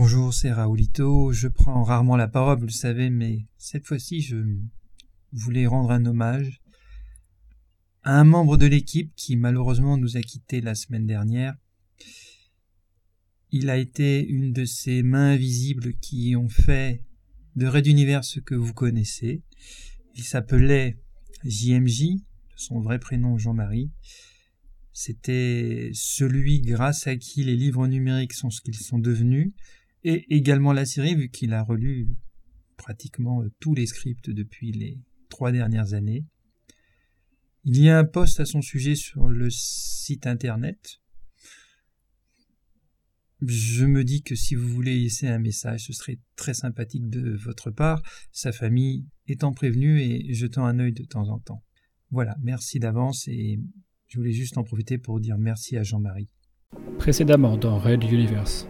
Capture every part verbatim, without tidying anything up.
Bonjour, c'est Raoulito. Je prends rarement la parole, vous le savez, mais cette fois-ci, je voulais rendre un hommage à un membre de l'équipe qui malheureusement nous a quittés la semaine dernière. Il a été une de ces mains invisibles qui ont fait de Red Universe ce que vous connaissez. Il s'appelait J M J, de son vrai prénom Jean-Marie. C'était celui grâce à qui les livres numériques sont ce qu'ils sont devenus, et également la série, vu qu'il a relu pratiquement tous les scripts depuis les trois dernières années. Il y a un post à son sujet sur le site internet. Je me dis que si vous voulez laisser un message, ce serait très sympathique de votre part, sa famille étant prévenue et jetant un œil de temps en temps. Voilà, merci d'avance et je voulais juste en profiter pour dire merci à Jean-Marie. Précédemment dans Red Universe.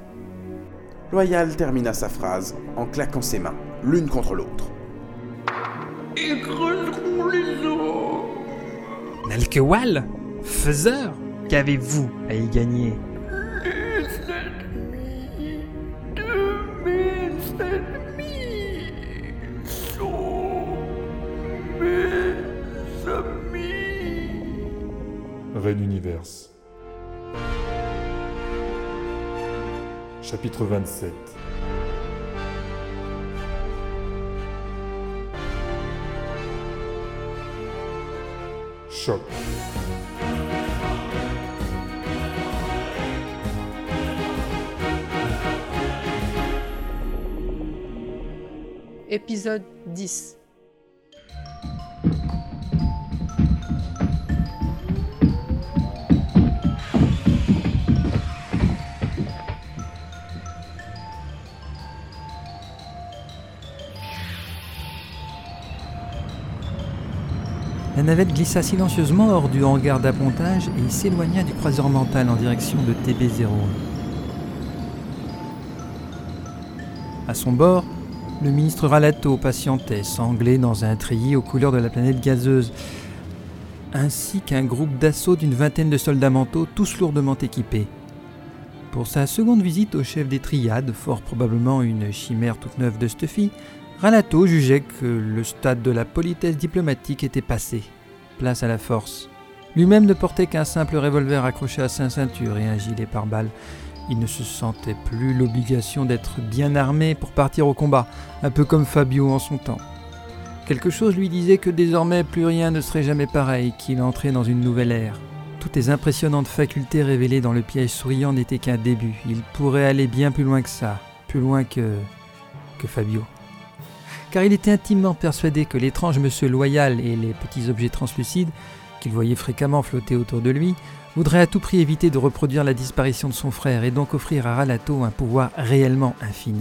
Loyal termina sa phrase en claquant ses mains, l'une contre l'autre. Et creusons les hommes. Nalkewal, faiseur, qu'avez-vous à y gagner? Red Universe. Chapitre vingt-sept. Choc. Épisode dix. La navette glissa silencieusement hors du hangar d'appontage et il s'éloigna du croiseur mental en direction de T B zéro un. À son bord, le ministre Ralato patientait, sanglé dans un treillis aux couleurs de la planète gazeuse, ainsi qu'un groupe d'assaut d'une vingtaine de soldats manteaux, tous lourdement équipés. Pour sa seconde visite au chef des triades, fort probablement une chimère toute neuve de Steffy, Ralato jugeait que le stade de la politesse diplomatique était passé. Place à la force. Lui-même ne portait qu'un simple revolver accroché à sa ceinture et un gilet pare-balles. Il ne se sentait plus l'obligation d'être bien armé pour partir au combat, un peu comme Fabio en son temps. Quelque chose lui disait que désormais plus rien ne serait jamais pareil, qu'il entrait dans une nouvelle ère. Toutes les impressionnantes facultés révélées dans le piège souriant n'étaient qu'un début. Il pourrait aller bien plus loin que ça, plus loin que... que Fabio. Car il était intimement persuadé que l'étrange monsieur Loyal et les petits objets translucides, qu'il voyait fréquemment flotter autour de lui, voudraient à tout prix éviter de reproduire la disparition de son frère et donc offrir à Ralato un pouvoir réellement infini.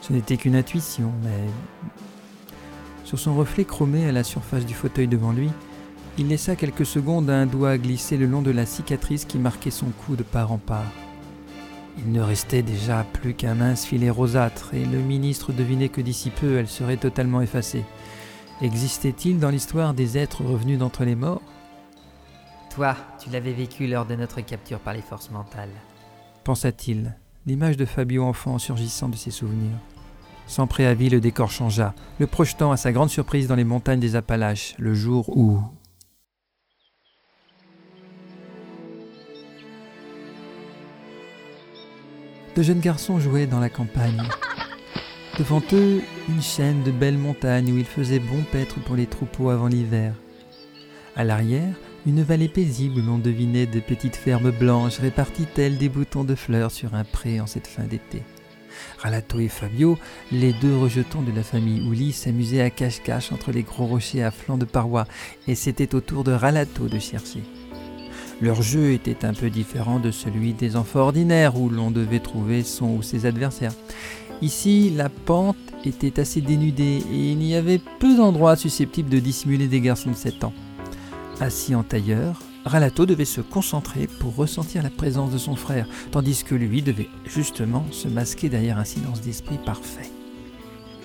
Ce n'était qu'une intuition, mais... Sur son reflet chromé à la surface du fauteuil devant lui, il laissa quelques secondes un doigt glisser le long de la cicatrice qui marquait son cou de part en part. Il ne restait déjà plus qu'un mince filet rosâtre, et le ministre devinait que d'ici peu, elle serait totalement effacée. Existait-il dans l'histoire des êtres revenus d'entre les morts ? Toi, tu l'avais vécu lors de notre capture par les forces mentales. Pensa-t-il, l'image de Fabio enfant surgissant de ses souvenirs. Sans préavis, le décor changea, le projetant à sa grande surprise dans les montagnes des Appalaches, le jour où... De jeunes garçons jouaient dans la campagne. Devant eux, une chaîne de belles montagnes où il faisait bon paître pour les troupeaux avant l'hiver. À l'arrière, une vallée paisible où l'on devinait de petites fermes blanches réparties telles des boutons de fleurs sur un pré en cette fin d'été. Ralato et Fabio, les deux rejetons de la famille Uli, s'amusaient à cache-cache entre les gros rochers à flanc de parois, et c'était au tour de Ralato de chercher. Leur jeu était un peu différent de celui des enfants ordinaires où l'on devait trouver son ou ses adversaires. Ici, la pente était assez dénudée et il y avait peu d'endroits susceptibles de dissimuler des garçons de sept ans. Assis en tailleur, Ralato devait se concentrer pour ressentir la présence de son frère, tandis que lui devait justement se masquer derrière un silence d'esprit parfait.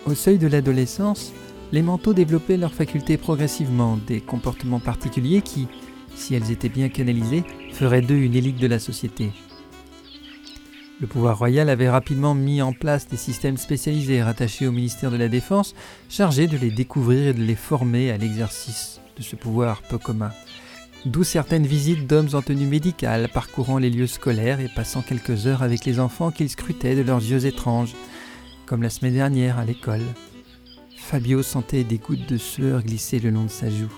Au seuil de l'adolescence, les manteaux développaient leurs facultés progressivement, des comportements particuliers qui, si elles étaient bien canalisées, feraient d'eux une élite de la société. Le pouvoir royal avait rapidement mis en place des systèmes spécialisés rattachés au ministère de la Défense, chargés de les découvrir et de les former à l'exercice de ce pouvoir peu commun. D'où certaines visites d'hommes en tenue médicale, parcourant les lieux scolaires et passant quelques heures avec les enfants qu'ils scrutaient de leurs yeux étranges, comme la semaine dernière à l'école. Fabio sentait des gouttes de sueur glisser le long de sa joue.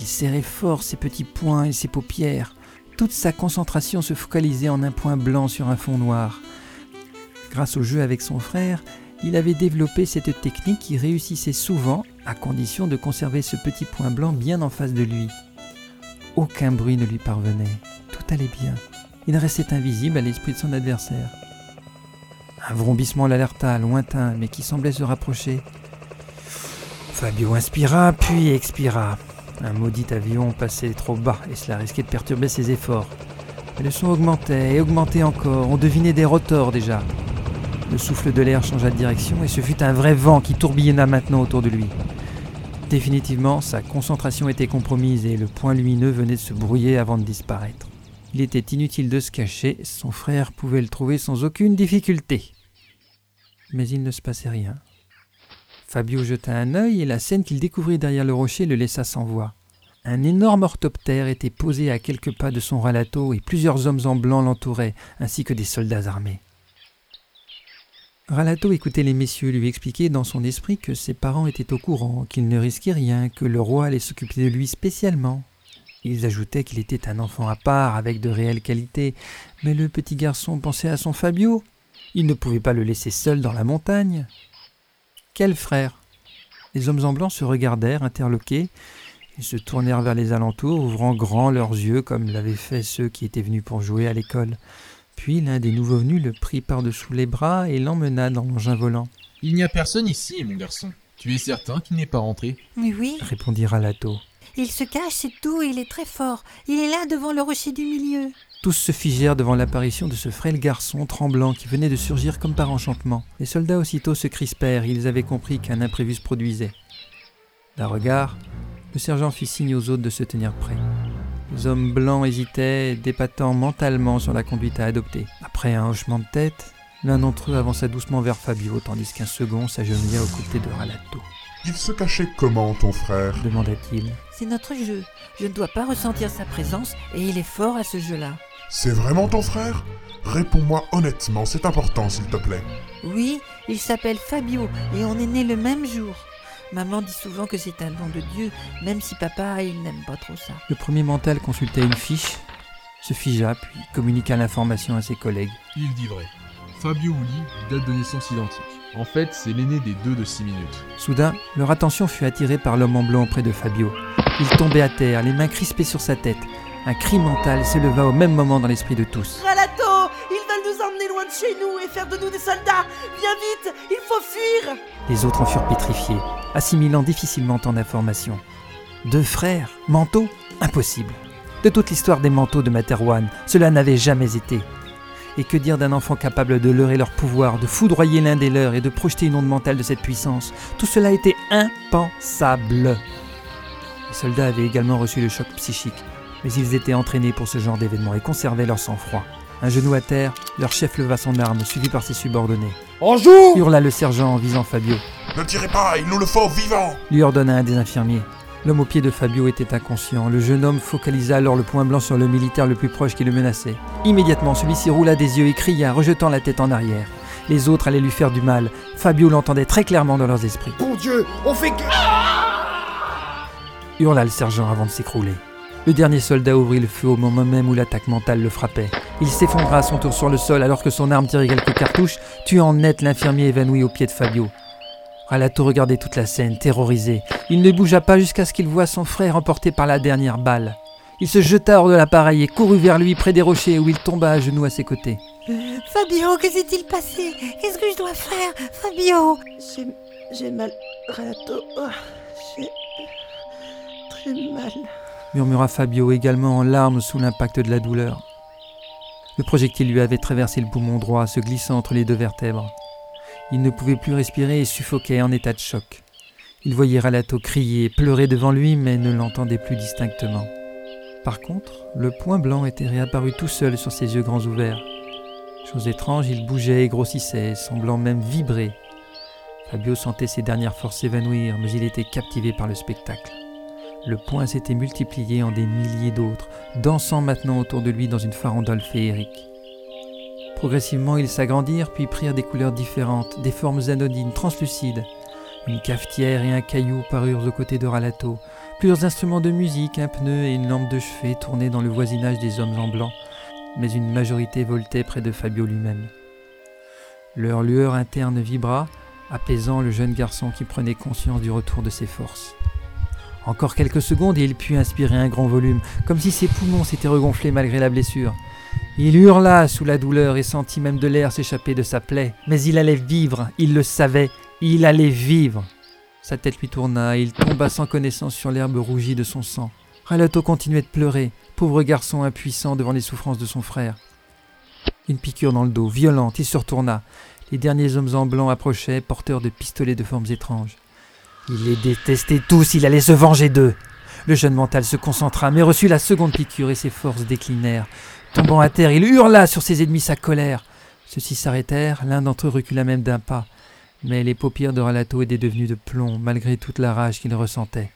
Il serrait fort ses petits poings et ses paupières. Toute sa concentration se focalisait en un point blanc sur un fond noir. Grâce au jeu avec son frère, il avait développé cette technique qui réussissait souvent, à condition de conserver ce petit point blanc bien en face de lui. Aucun bruit ne lui parvenait. Tout allait bien. Il restait invisible à l'esprit de son adversaire. Un vrombissement l'alerta, lointain, mais qui semblait se rapprocher. Fabio inspira, puis expira. Un maudit avion passait trop bas et cela risquait de perturber ses efforts. Mais le son augmentait et augmentait encore. On devinait des rotors déjà. Le souffle de l'air changea de direction et ce fut un vrai vent qui tourbillonna maintenant autour de lui. Définitivement, sa concentration était compromise et le point lumineux venait de se brouiller avant de disparaître. Il était inutile de se cacher, son frère pouvait le trouver sans aucune difficulté. Mais il ne se passait rien. Fabio jeta un œil et la scène qu'il découvrit derrière le rocher le laissa sans voix. Un énorme orthoptère était posé à quelques pas de son Ralato et plusieurs hommes en blanc l'entouraient, ainsi que des soldats armés. Ralato écoutait les messieurs lui expliquer dans son esprit que ses parents étaient au courant, qu'ils ne risquaient rien, que le roi allait s'occuper de lui spécialement. Ils ajoutaient qu'il était un enfant à part, avec de réelles qualités, mais le petit garçon pensait à son Fabio. Il ne pouvait pas le laisser seul dans la montagne. Quel frère ? Les hommes en blanc se regardèrent, interloqués, et se tournèrent vers les alentours, ouvrant grand leurs yeux comme l'avaient fait ceux qui étaient venus pour jouer à l'école. Puis l'un des nouveaux venus le prit par-dessous les bras et l'emmena dans l'engin volant. « Il n'y a personne ici, mon garçon. Tu es certain qu'il n'est pas rentré ?»« Mais oui, » répondit Ralato. « Il se cache, c'est tout, et il est très fort. Il est là devant le rocher du milieu. » Tous se figèrent devant l'apparition de ce frêle garçon tremblant qui venait de surgir comme par enchantement. Les soldats aussitôt se crispèrent, ils avaient compris qu'un imprévu se produisait. D'un regard, le sergent fit signe aux autres de se tenir prêts. Les hommes blancs hésitaient, débattant mentalement sur la conduite à adopter. Après un hochement de tête, l'un d'entre eux avança doucement vers Fabio, tandis qu'un second s'agenouilla aux côtés de Ralato. « Il se cachait comment, ton frère ?» demanda-t-il. « C'est notre jeu. Je ne dois pas ressentir sa présence, et il est fort à ce jeu-là. »« C'est vraiment ton frère ? Réponds-moi honnêtement, c'est important, s'il te plaît. »« Oui, il s'appelle Fabio, et on est nés le même jour. » Maman dit souvent que c'est un don de Dieu, même si papa, il n'aime pas trop ça. » Le premier mental consulta une fiche, se figea, puis communiqua l'information à ses collègues. Il dit vrai. Fabio Uli, date de naissance identique. En fait, c'est l'aîné des deux de six minutes. Soudain, leur attention fut attirée par l'homme en blanc auprès de Fabio. Il tombait à terre, les mains crispées sur sa tête. Un cri mental s'éleva au même moment dans l'esprit de tous. « Ralato, ils veulent nous emmener loin de chez nous et faire de nous des soldats. Viens vite, il faut fuir !» Les autres en furent pétrifiés, assimilant difficilement tant d'informations. Deux frères, manteaux, impossible. De toute l'histoire des manteaux de Materwan, cela n'avait jamais été. Et que dire d'un enfant capable de leurrer leur pouvoir, de foudroyer l'un des leurs et de projeter une onde mentale de cette puissance ? Tout cela était impensable. Les soldats avaient également reçu le choc psychique, mais ils étaient entraînés pour ce genre d'événement et conservaient leur sang-froid. Un genou à terre, leur chef leva son arme, suivi par ses subordonnés. « En joue !» hurla le sergent en visant Fabio. « Ne tirez pas, il nous le faut vivant !» lui ordonna un des infirmiers. L'homme au pied de Fabio était inconscient. Le jeune homme focalisa alors le point blanc sur le militaire le plus proche qui le menaçait. Immédiatement, celui-ci roula des yeux et cria, rejetant la tête en arrière. Les autres allaient lui faire du mal. Fabio l'entendait très clairement dans leurs esprits. « Bon Dieu, on fait que... Ah !» hurla le sergent avant de s'écrouler. Le dernier soldat ouvrit le feu au moment même où l'attaque mentale le frappait. Il s'effondra à son tour sur le sol alors que son arme tirait quelques cartouches, tuant en net l'infirmier évanoui au pied de Fabio. Ralato regardait toute la scène, terrorisé. Il ne bougea pas jusqu'à ce qu'il voie son frère emporté par la dernière balle. Il se jeta hors de l'appareil et courut vers lui près des rochers où il tomba à genoux à ses côtés. « Fabio, que s'est-il passé ? Qu'est-ce que je dois faire ? Fabio » ?»« J'ai... j'ai mal... Ralato... Oh, j'ai... très mal... » murmura Fabio, également en larmes sous l'impact de la douleur. Le projectile lui avait traversé le poumon droit, se glissant entre les deux vertèbres. Il ne pouvait plus respirer et suffoquait en état de choc. Il voyait Ralato crier et pleurer devant lui, mais ne l'entendait plus distinctement. Par contre, le point blanc était réapparu tout seul sur ses yeux grands ouverts. Chose étrange, il bougeait et grossissait, semblant même vibrer. Fabio sentait ses dernières forces s'évanouir, mais il était captivé par le spectacle. Le point s'était multiplié en des milliers d'autres, dansant maintenant autour de lui dans une farandole féerique. Progressivement, ils s'agrandirent, puis prirent des couleurs différentes, des formes anodines, translucides. Une cafetière et un caillou parurent aux côtés de Ralato. Plusieurs instruments de musique, un pneu et une lampe de chevet tournaient dans le voisinage des hommes en blanc, mais une majorité voltait près de Fabio lui-même. Leur lueur interne vibra, apaisant le jeune garçon qui prenait conscience du retour de ses forces. Encore quelques secondes et il put inspirer un grand volume, comme si ses poumons s'étaient regonflés malgré la blessure. Il hurla sous la douleur et sentit même de l'air s'échapper de sa plaie. Mais il allait vivre, il le savait, il allait vivre. Sa tête lui tourna et il tomba sans connaissance sur l'herbe rougie de son sang. Ralato continuait de pleurer, pauvre garçon impuissant devant les souffrances de son frère. Une piqûre dans le dos, violente, il se retourna. Les derniers hommes en blanc approchaient, porteurs de pistolets de formes étranges. Il les détestait tous, il allait se venger d'eux. Le jeune mental se concentra, mais reçut la seconde piqûre et ses forces déclinèrent. Tombant à terre, il hurla sur ses ennemis sa colère. Ceux-ci s'arrêtèrent, l'un d'entre eux recula même d'un pas. Mais les paupières de Ralato étaient devenues de plomb, malgré toute la rage qu'il ressentait.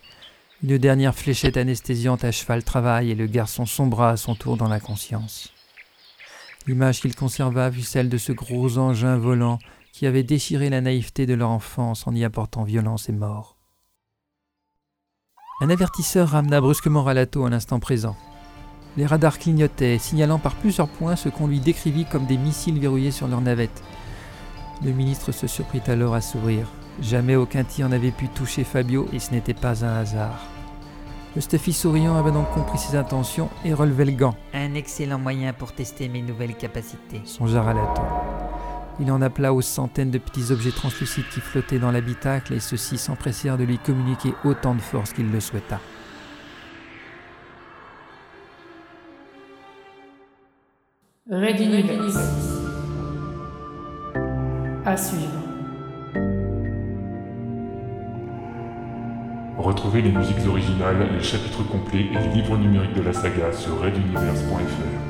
Une dernière fléchette anesthésiante acheva le travail et le garçon sombra à son tour dans l'inconscience. L'image qu'il conserva fut celle de ce gros engin volant qui avait déchiré la naïveté de leur enfance en y apportant violence et mort. Un avertisseur ramena brusquement Ralato à l'instant présent. Les radars clignotaient, signalant par plusieurs points ce qu'on lui décrivit comme des missiles verrouillés sur leur navette. Le ministre se surprit alors à sourire. Jamais aucun tir n'avait pu toucher Fabio et ce n'était pas un hasard. Le Stuffy souriant avait donc compris ses intentions et relevait le gant. « Un excellent moyen pour tester mes nouvelles capacités », songea Ralato. Il en appela aux centaines de petits objets translucides qui flottaient dans l'habitacle et ceux-ci s'empressèrent de lui communiquer autant de force qu'il le souhaita. Red Universe. À suivre. Retrouvez les musiques originales, les chapitres complets et les livres numériques de la saga sur red universe point f r.